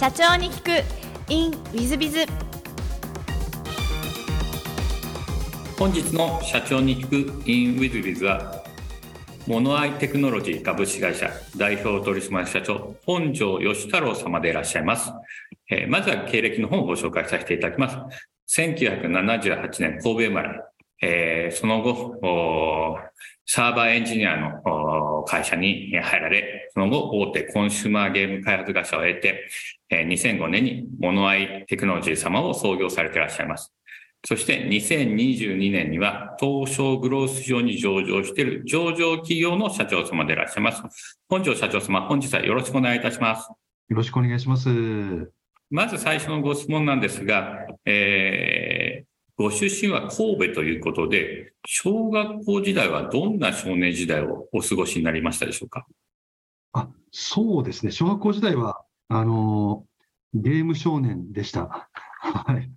社長に聞く in WizBiz。 本日の社長に聞く in WizBiz はモノアイテクノロジー株式会社代表取締役社長本城義太郎様でいらっしゃいます。まずは経歴の方をご紹介させていただきます。1978年神戸生まれ、その後サーバーエンジニアの会社に入られ、その後大手コンシューマーゲーム開発会社を得て、2005年にモノアイテクノロジー様を創業されていらっしゃいます。そして2022年には東証グロース市場に上場している上場企業の社長様でいらっしゃいます。本城社長様、本日はよろしくお願いいたします。よろしくお願いします。まず最初のご質問なんですが、ご出身は神戸ということで、小学校時代はどんな少年時代をお過ごしになりましたでしょうか？そうですね。小学校時代はゲーム少年でした。はい。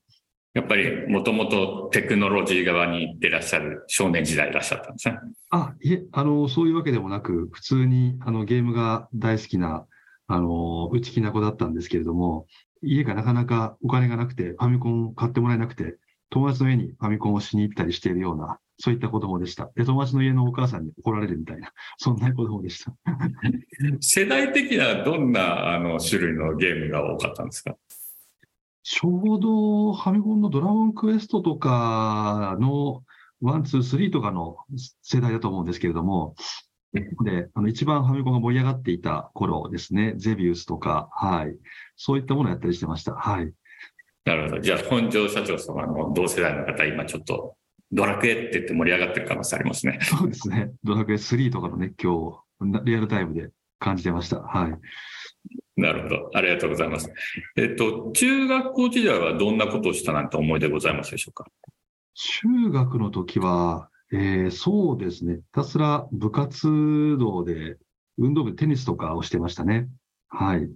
やっぱりもともとテクノロジー側に行ってらっしゃる少年時代いらっしゃったんですね。いえ、そういうわけでもなく、普通にゲームが大好きな内気な子だったんですけれども。家がなかなかお金がなくてファミコンを買ってもらえなくて、友達の家にファミコンをしに行ったりしているような、そういった子供でした。で、友達の家のお母さんに怒られるみたいな、そんな子供でした。世代的にはどんな種類のゲームが多かったんですか？ちょうどファミコンのドラゴンクエストとかのワンツースリーとかの世代だと思うんですけれども、で、一番ファミコンが盛り上がっていた頃ですね、ゼビウスとか、はい、そういったものをやったりしてました。はい。なるほど。じゃあ、本城社長様の同世代の方、今ちょっと、ドラクエって言って盛り上がってる可能性ありますね。そうですね。ドラクエ3とかの熱狂をリアルタイムで感じてました。はい。なるほど。ありがとうございます。中学校時代はどんなことをしたなんて思い出ございますでしょうか？中学の時は、そうですね。ひたすら部活動で、運動部でテニスとかをしてましたね。はい。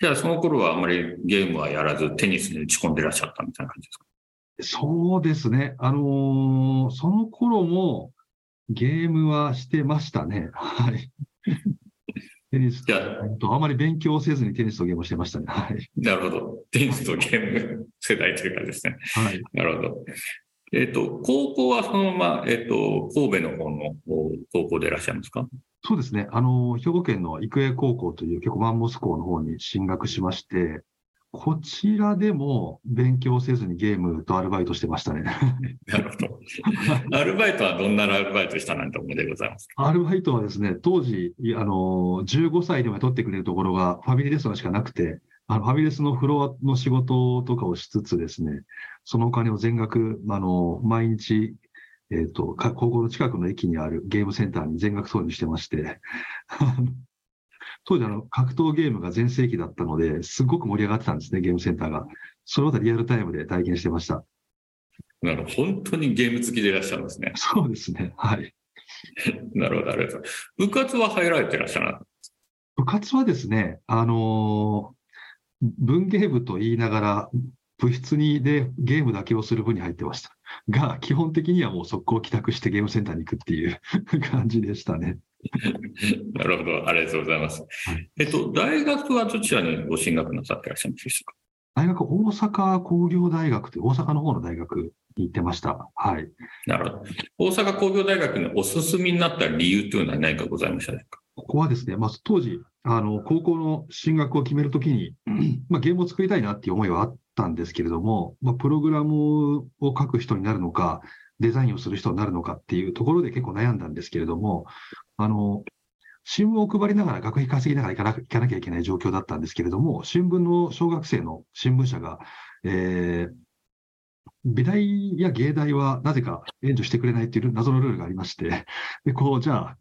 じゃあその頃はあまりゲームはやらず、テニスに打ち込んでらっしゃったみたいな感じですか？そうですね。その頃もゲームはしてましたね。はい。テニスと、あまり勉強せずにテニスとゲームをしてましたね。はい。なるほど。テニスとゲーム世代というかですね。はい。なるほど。高校はそのまま、神戸の方の高校でいらっしゃいますか？そうですね。兵庫県の育英高校という結構マンモス校の方に進学しまして、こちらでも勉強せずにゲームとアルバイトしてましたね。なるほど。アルバイトはどんなアルバイトしたなんて思いでございますか？アルバイトはですね、当時、15歳でも取ってくれるところがファミリーレストランしかなくて、ファミレスのフロアの仕事とかをしつつですね、そのお金を全額、毎日、高校の近くの駅にあるゲームセンターに全額投入してまして、当時格闘ゲームが全盛期だったので、すごく盛り上がってたんですね、ゲームセンターが。それをリアルタイムで体験してました。なるほど。本当にゲーム好きでいらっしゃるんですね。そうですね。はい。なるほど、ありがとう。部活は入られていらっしゃるの？部活はですね、文芸部と言いながら、部室にでゲームだけをする部に入ってました。が、基本的にはもう速攻帰宅してゲームセンターに行くっていう感じでしたね。なるほど。ありがとうございます。はい、大学はどちらにご進学なさっていらっしゃいますでしょうか？大学、大阪工業大学という大阪の方の大学に行ってました。はい。なるほど。大阪工業大学にお進みになった理由というのは何かございましたでしょうか？ここはですね、まず当時、高校の進学を決めるときに、ゲームを作りたいなっていう思いはあったんですけれども、プログラムを書く人になるのか、デザインをする人になるのかっていうところで結構悩んだんですけれども、新聞を配りながら学費稼ぎながら行かなきゃいけない状況だったんですけれども、新聞の小学生の新聞社が、美大や芸大はなぜか援助してくれないという謎のルールがありまして、で、じゃあ、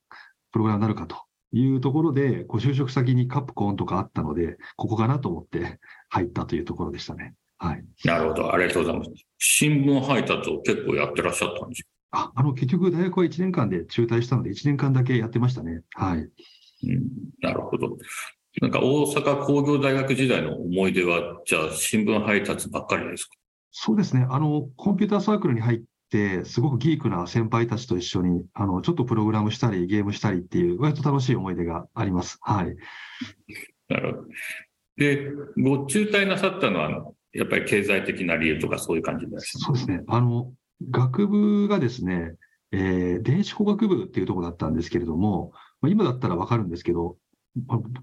プログラムになるかと。いうところで、就職先にカプコンとかあったので、ここかなと思って入ったというところでしたね。はい。なるほど。ありがとうございます。新聞配達を結構やってらっしゃったんですか？結局大学は1年間で中退したので、1年間だけやってましたね。はい。なるほど。なんか大阪工業大学時代の思い出は、じゃあ新聞配達ばっかりですか？そうですね。コンピューターサークルに入って、すごくギークな先輩たちと一緒に、ちょっとプログラムしたり、ゲームしたりっていう、割と楽しい思い出があります。はい。なるほど。で、ご中退なさったのは、やっぱり経済的な理由とかそういう感じですか？そうですね。学部がですね、電子工学部っていうところだったんですけれども、今だったらわかるんですけど、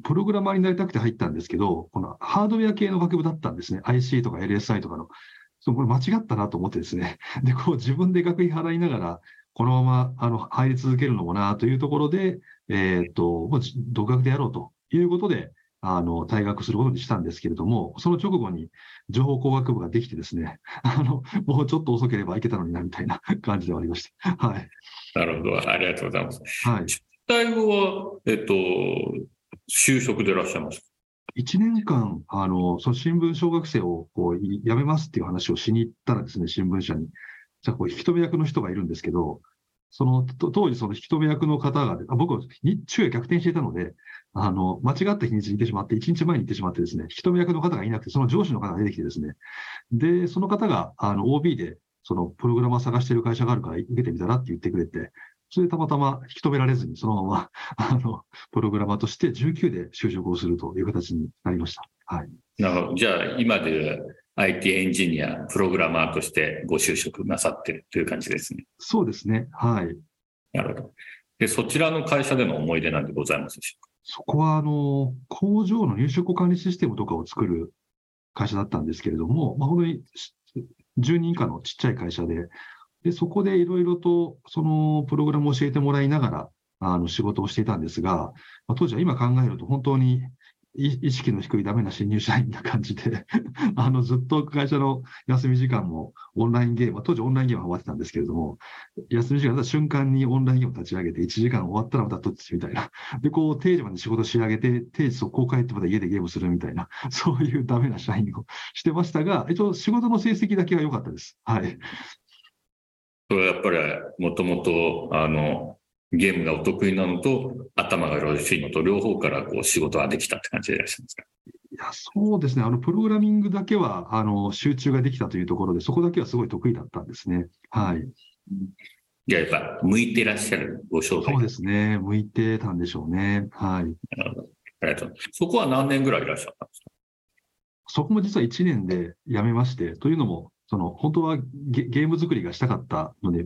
プログラマーになりたくて入ったんですけど、このハードウェア系の学部だったんですね。IC とか LSI とかの。これ間違ったなと思ってですね。で、こう自分で学費払いながら、このまま入り続けるのもなというところで、独学でやろうということで、退学することにしたんですけれども、その直後に情報工学部ができてですね、もうちょっと遅ければいけたのになみたいな感じではありました。はい。なるほど、ありがとうございます。はい。出退後は就職でいらっしゃいますか？1年間、その新聞小学生をこう辞めますっていう話をしに行ったらですね、新聞社に。じゃあこう引き止め役の人がいるんですけど、その当時その引き止め役の方が、僕は日中へ逆転していたので、間違った日にちに行ってしまって、1日前に行ってしまってですね、引き止め役の方がいなくて、その上司の方が出てきてですね、で、その方がOB で、そのプログラマー探している会社があるから受けてみたらって言ってくれて、それでたまたま引き止められずに、そのまま、プログラマーとして19で就職をするという形になりました。はい。なるほど。じゃあ、今でIT エンジニア、プログラマーとしてご就職なさってるという感じですね。そうですね。はい。なるほど。で、そちらの会社での思い出なんでございますでしょうか？そこは、工場の入職管理システムとかを作る会社だったんですけれども、本当に10人以下のちっちゃい会社で、で、そこでいろいろと、その、プログラムを教えてもらいながら、仕事をしていたんですが、当時は今考えると本当に意識の低いダメな新入社員な感じで、ずっと会社の休み時間もオンラインゲーム、当時オンラインゲームは終わってたんですけれども、休み時間の瞬間にオンラインゲームを立ち上げて、1時間終わったらまたどっちみたいな。で、こう、定時まで仕事仕上げて、定時速攻帰ってまた家でゲームするみたいな、そういうダメな社員をしてましたが、一応仕事の成績だけは良かったです。はい。それはやっぱりもともとゲームがお得意なのと頭がよろしいのと両方からこう仕事ができたって感じでいらっしゃいますか？いや、そうですね。プログラミングだけは集中ができたというところで、そこだけはすごい得意だったんですね。はい。じゃあやっぱ向いていらっしゃるご紹介。そうですね。向いてたんでしょうね。はい。なるほど。ありがとうございます。そこは何年ぐらいいらっしゃったんですか？そこも実は1年で辞めまして、というのも。本当はゲーム作りがしたかったので、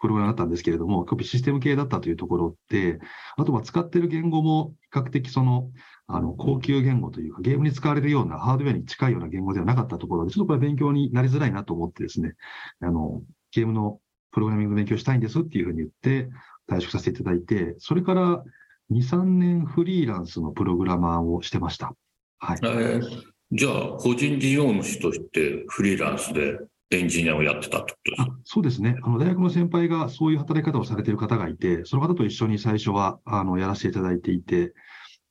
プログラムだったんですけれども、システム系だったというところで、あとは使っている言語も比較的高級言語というか、ゲームに使われるようなハードウェアに近いような言語ではなかったところで、ちょっとこれ勉強になりづらいなと思ってですね、ゲームのプログラミング勉強したいんですっていうふうに言って、退職させていただいて、それから2、3年フリーランスのプログラマーをしてました。はい。じゃあ、個人事業主としてフリーランスでエンジニアをやってたってことですか？そうですね。大学の先輩がそういう働き方をされている方がいて、その方と一緒に最初はやらせていただいていて、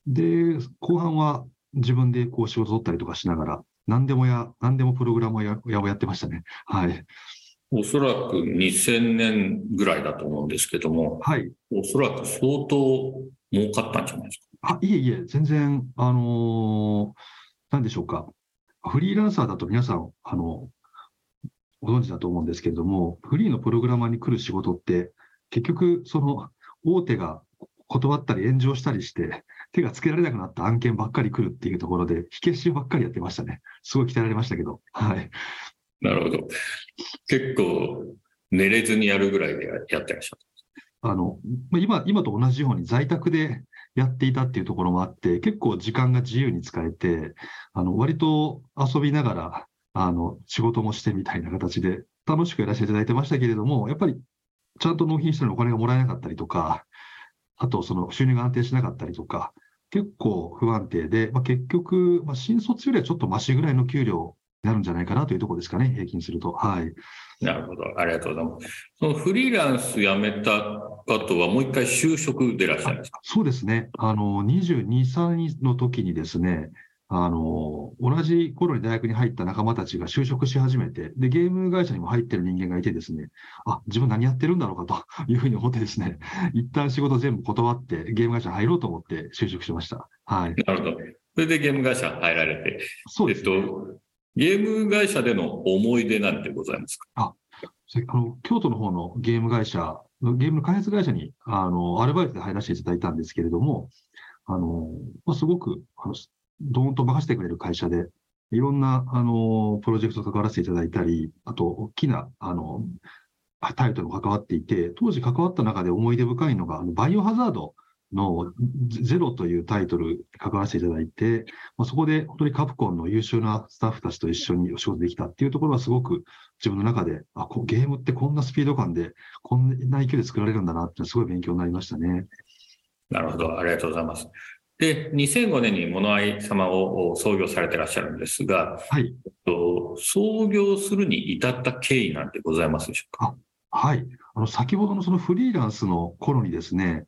で、後半は自分でこう仕事を取ったりとかしながら、何でもプログラムをやってましたね。はい。おそらく2000年ぐらいだと思うんですけども、はい。おそらく相当儲かったんじゃないですか？あ、いえいえ、全然、何でしょうか。フリーランサーだと皆さん、ご存知だと思うんですけれども、フリーのプログラマーに来る仕事って、結局、大手が断ったり炎上したりして、手がつけられなくなった案件ばっかり来るっていうところで、火消しばっかりやってましたね。すごい鍛えられましたけど。はい。なるほど。結構、寝れずにやるぐらいでやってらっしゃった。今と同じように在宅で、やっていたっていうところもあって、結構時間が自由に使えて、割と遊びながら、仕事もしてみたいな形で、楽しくやらせていただいてましたけれども、やっぱり、ちゃんと納品したのにお金がもらえなかったりとか、あと、収入が安定しなかったりとか、結構不安定で、結局、新卒よりはちょっとマシぐらいの給料になるんじゃないかなというところですかね、平均すると。はい。なるほど。ありがとうございます。そのフリーランス辞めたあとはもう一回就職でいらっしゃるんですか？そうですね。22歳の時にですね、同じ頃に大学に入った仲間たちが就職し始めて、で、ゲーム会社にも入ってる人間がいてですね、あ、自分何やってるんだろうかというふうに思ってですね、一旦仕事全部断って、ゲーム会社に入ろうと思って就職しました。はい。なるほど。それでゲーム会社入られて。そうですね。ゲーム会社での思い出なんてございますか？京都の方のゲームの開発会社にアルバイトで入らせていただいたんですけれども、すごくドーンと任せてくれる会社で、いろんなプロジェクトに関わらせていただいたり、あと大きなタイトルも関わっていて、当時関わった中で思い出深いのが、バイオハザードのゼロというタイトルに関わらせていただいて、そこで本当にカプコンの優秀なスタッフたちと一緒にお仕事できたっていうところはすごく自分の中で、あ、ゲームってこんなスピード感で、こんな勢いで作られるんだなってすごい勉強になりましたね。なるほど、ありがとうございます。で、2005年にモノアイ様を創業されてらっしゃるんですが、はい、創業するに至った経緯なんてございますでしょうか。はい、先ほどのそのフリーランスの頃にですね、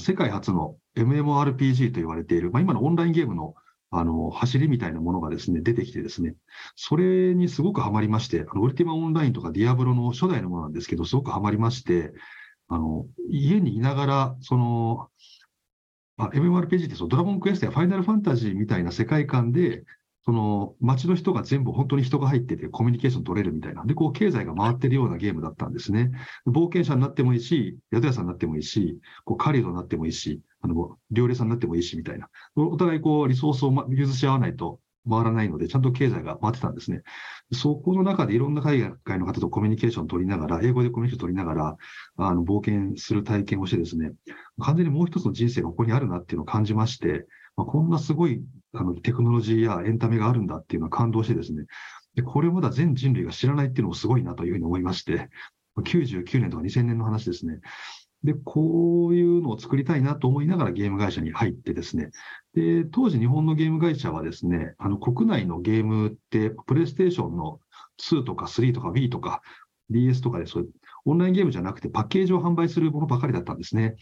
世界初の MMORPG と言われている、今のオンラインゲームの走りみたいなものがですね、出てきてですね、それにすごくハマりまして、ウルティマオンラインとかディアブロの初代のものなんですけど、すごくハマりまして、家にいながら、MMORPG ってドラゴンクエストやファイナルファンタジーみたいな世界観で、街の人が全部本当に人が入っててコミュニケーション取れるみたいな。で、経済が回ってるようなゲームだったんですね。冒険者になってもいいし、宿屋さんになってもいいし、狩人になってもいいし、料理さんになってもいいしみたいな。お互いリソースを融通し合わないと回らないので、ちゃんと経済が回ってたんですね。そこの中でいろんな海外の方とコミュニケーションを取りながら、英語でコミュニケーションを取りながら、冒険する体験をしてですね、完全にもう一つの人生がここにあるなっていうのを感じまして、こんなすごいテクノロジーやエンタメがあるんだっていうのは感動してですね、で、これをまだ全人類が知らないっていうのもすごいなというふうに思いまして、99年とか2000年の話ですね。で、こういうのを作りたいなと思いながらゲーム会社に入ってですね、で、当時日本のゲーム会社はですね、国内のゲームって、プレイステーションの2とか3とか Wii とか DS とかで、オンラインゲームじゃなくてパッケージを販売するものばかりだったんですね。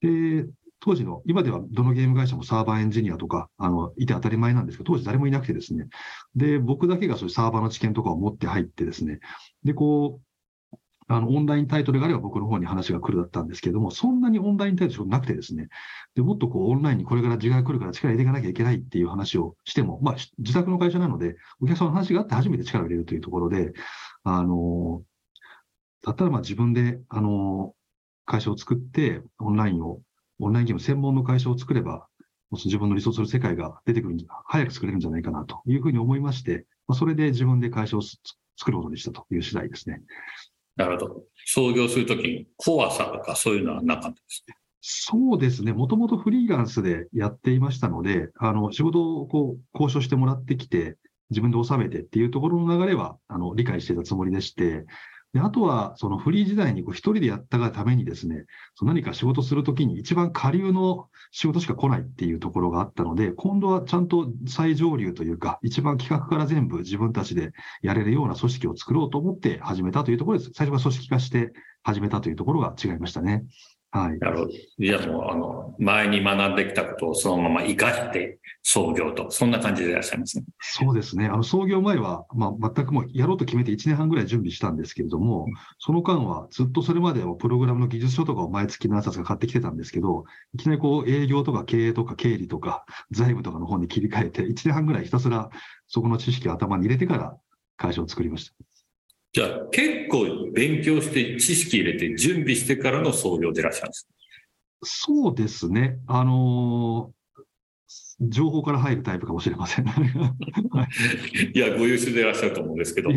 で、当時の、今ではどのゲーム会社もサーバーエンジニアとか、いて当たり前なんですけど、当時誰もいなくてですね。で、僕だけがそういうサーバーの知見とかを持って入ってですね。で、オンラインタイトルがあれば僕の方に話が来るだったんですけども、そんなにオンラインタイトルなくてですね。で、もっとオンラインにこれから時代が来るから力入れていかなきゃいけないっていう話をしても、自宅の会社なので、お客さんの話があって初めて力を入れるというところで、だったら自分で、会社を作って、オンラインゲーム専門の会社を作れば、自分の理想する世界が出てくる、早く作れるんじゃないかなというふうに思いまして、それで自分で会社を作ることにしたという次第ですね。なるほど。創業するときに怖さとかそういうのはなかったですね。そうですね。もともとフリーランスでやっていましたので、仕事を交渉してもらってきて、自分で収めてっていうところの流れは、理解していたつもりでして、で、あとは、フリー時代に一人でやったがためにですね、何か仕事するときに一番下流の仕事しか来ないっていうところがあったので、今度はちゃんと最上流というか、一番企画から全部自分たちでやれるような組織を作ろうと思って始めたというところです。最初は組織化して始めたというところが違いましたね。はい。なるほど。じゃあもう、前に学んできたことをそのまま活かして創業と、そんな感じでいらっしゃいますね。そうですね。創業前は、全くもうやろうと決めて1年半ぐらい準備したんですけれども、その間はずっとそれまではプログラムの技術書とかを毎月何冊か買ってきてたんですけど、いきなり営業とか経営とか経理とか財務とかの方に切り替えて、1年半ぐらいひたすらそこの知識を頭に入れてから会社を作りました。じゃあ結構勉強して知識入れて準備してからの創業でいらっしゃるんです。そうですね。情報から入るタイプかもしれません。いや、ご優秀でいらっしゃると思うんですけども。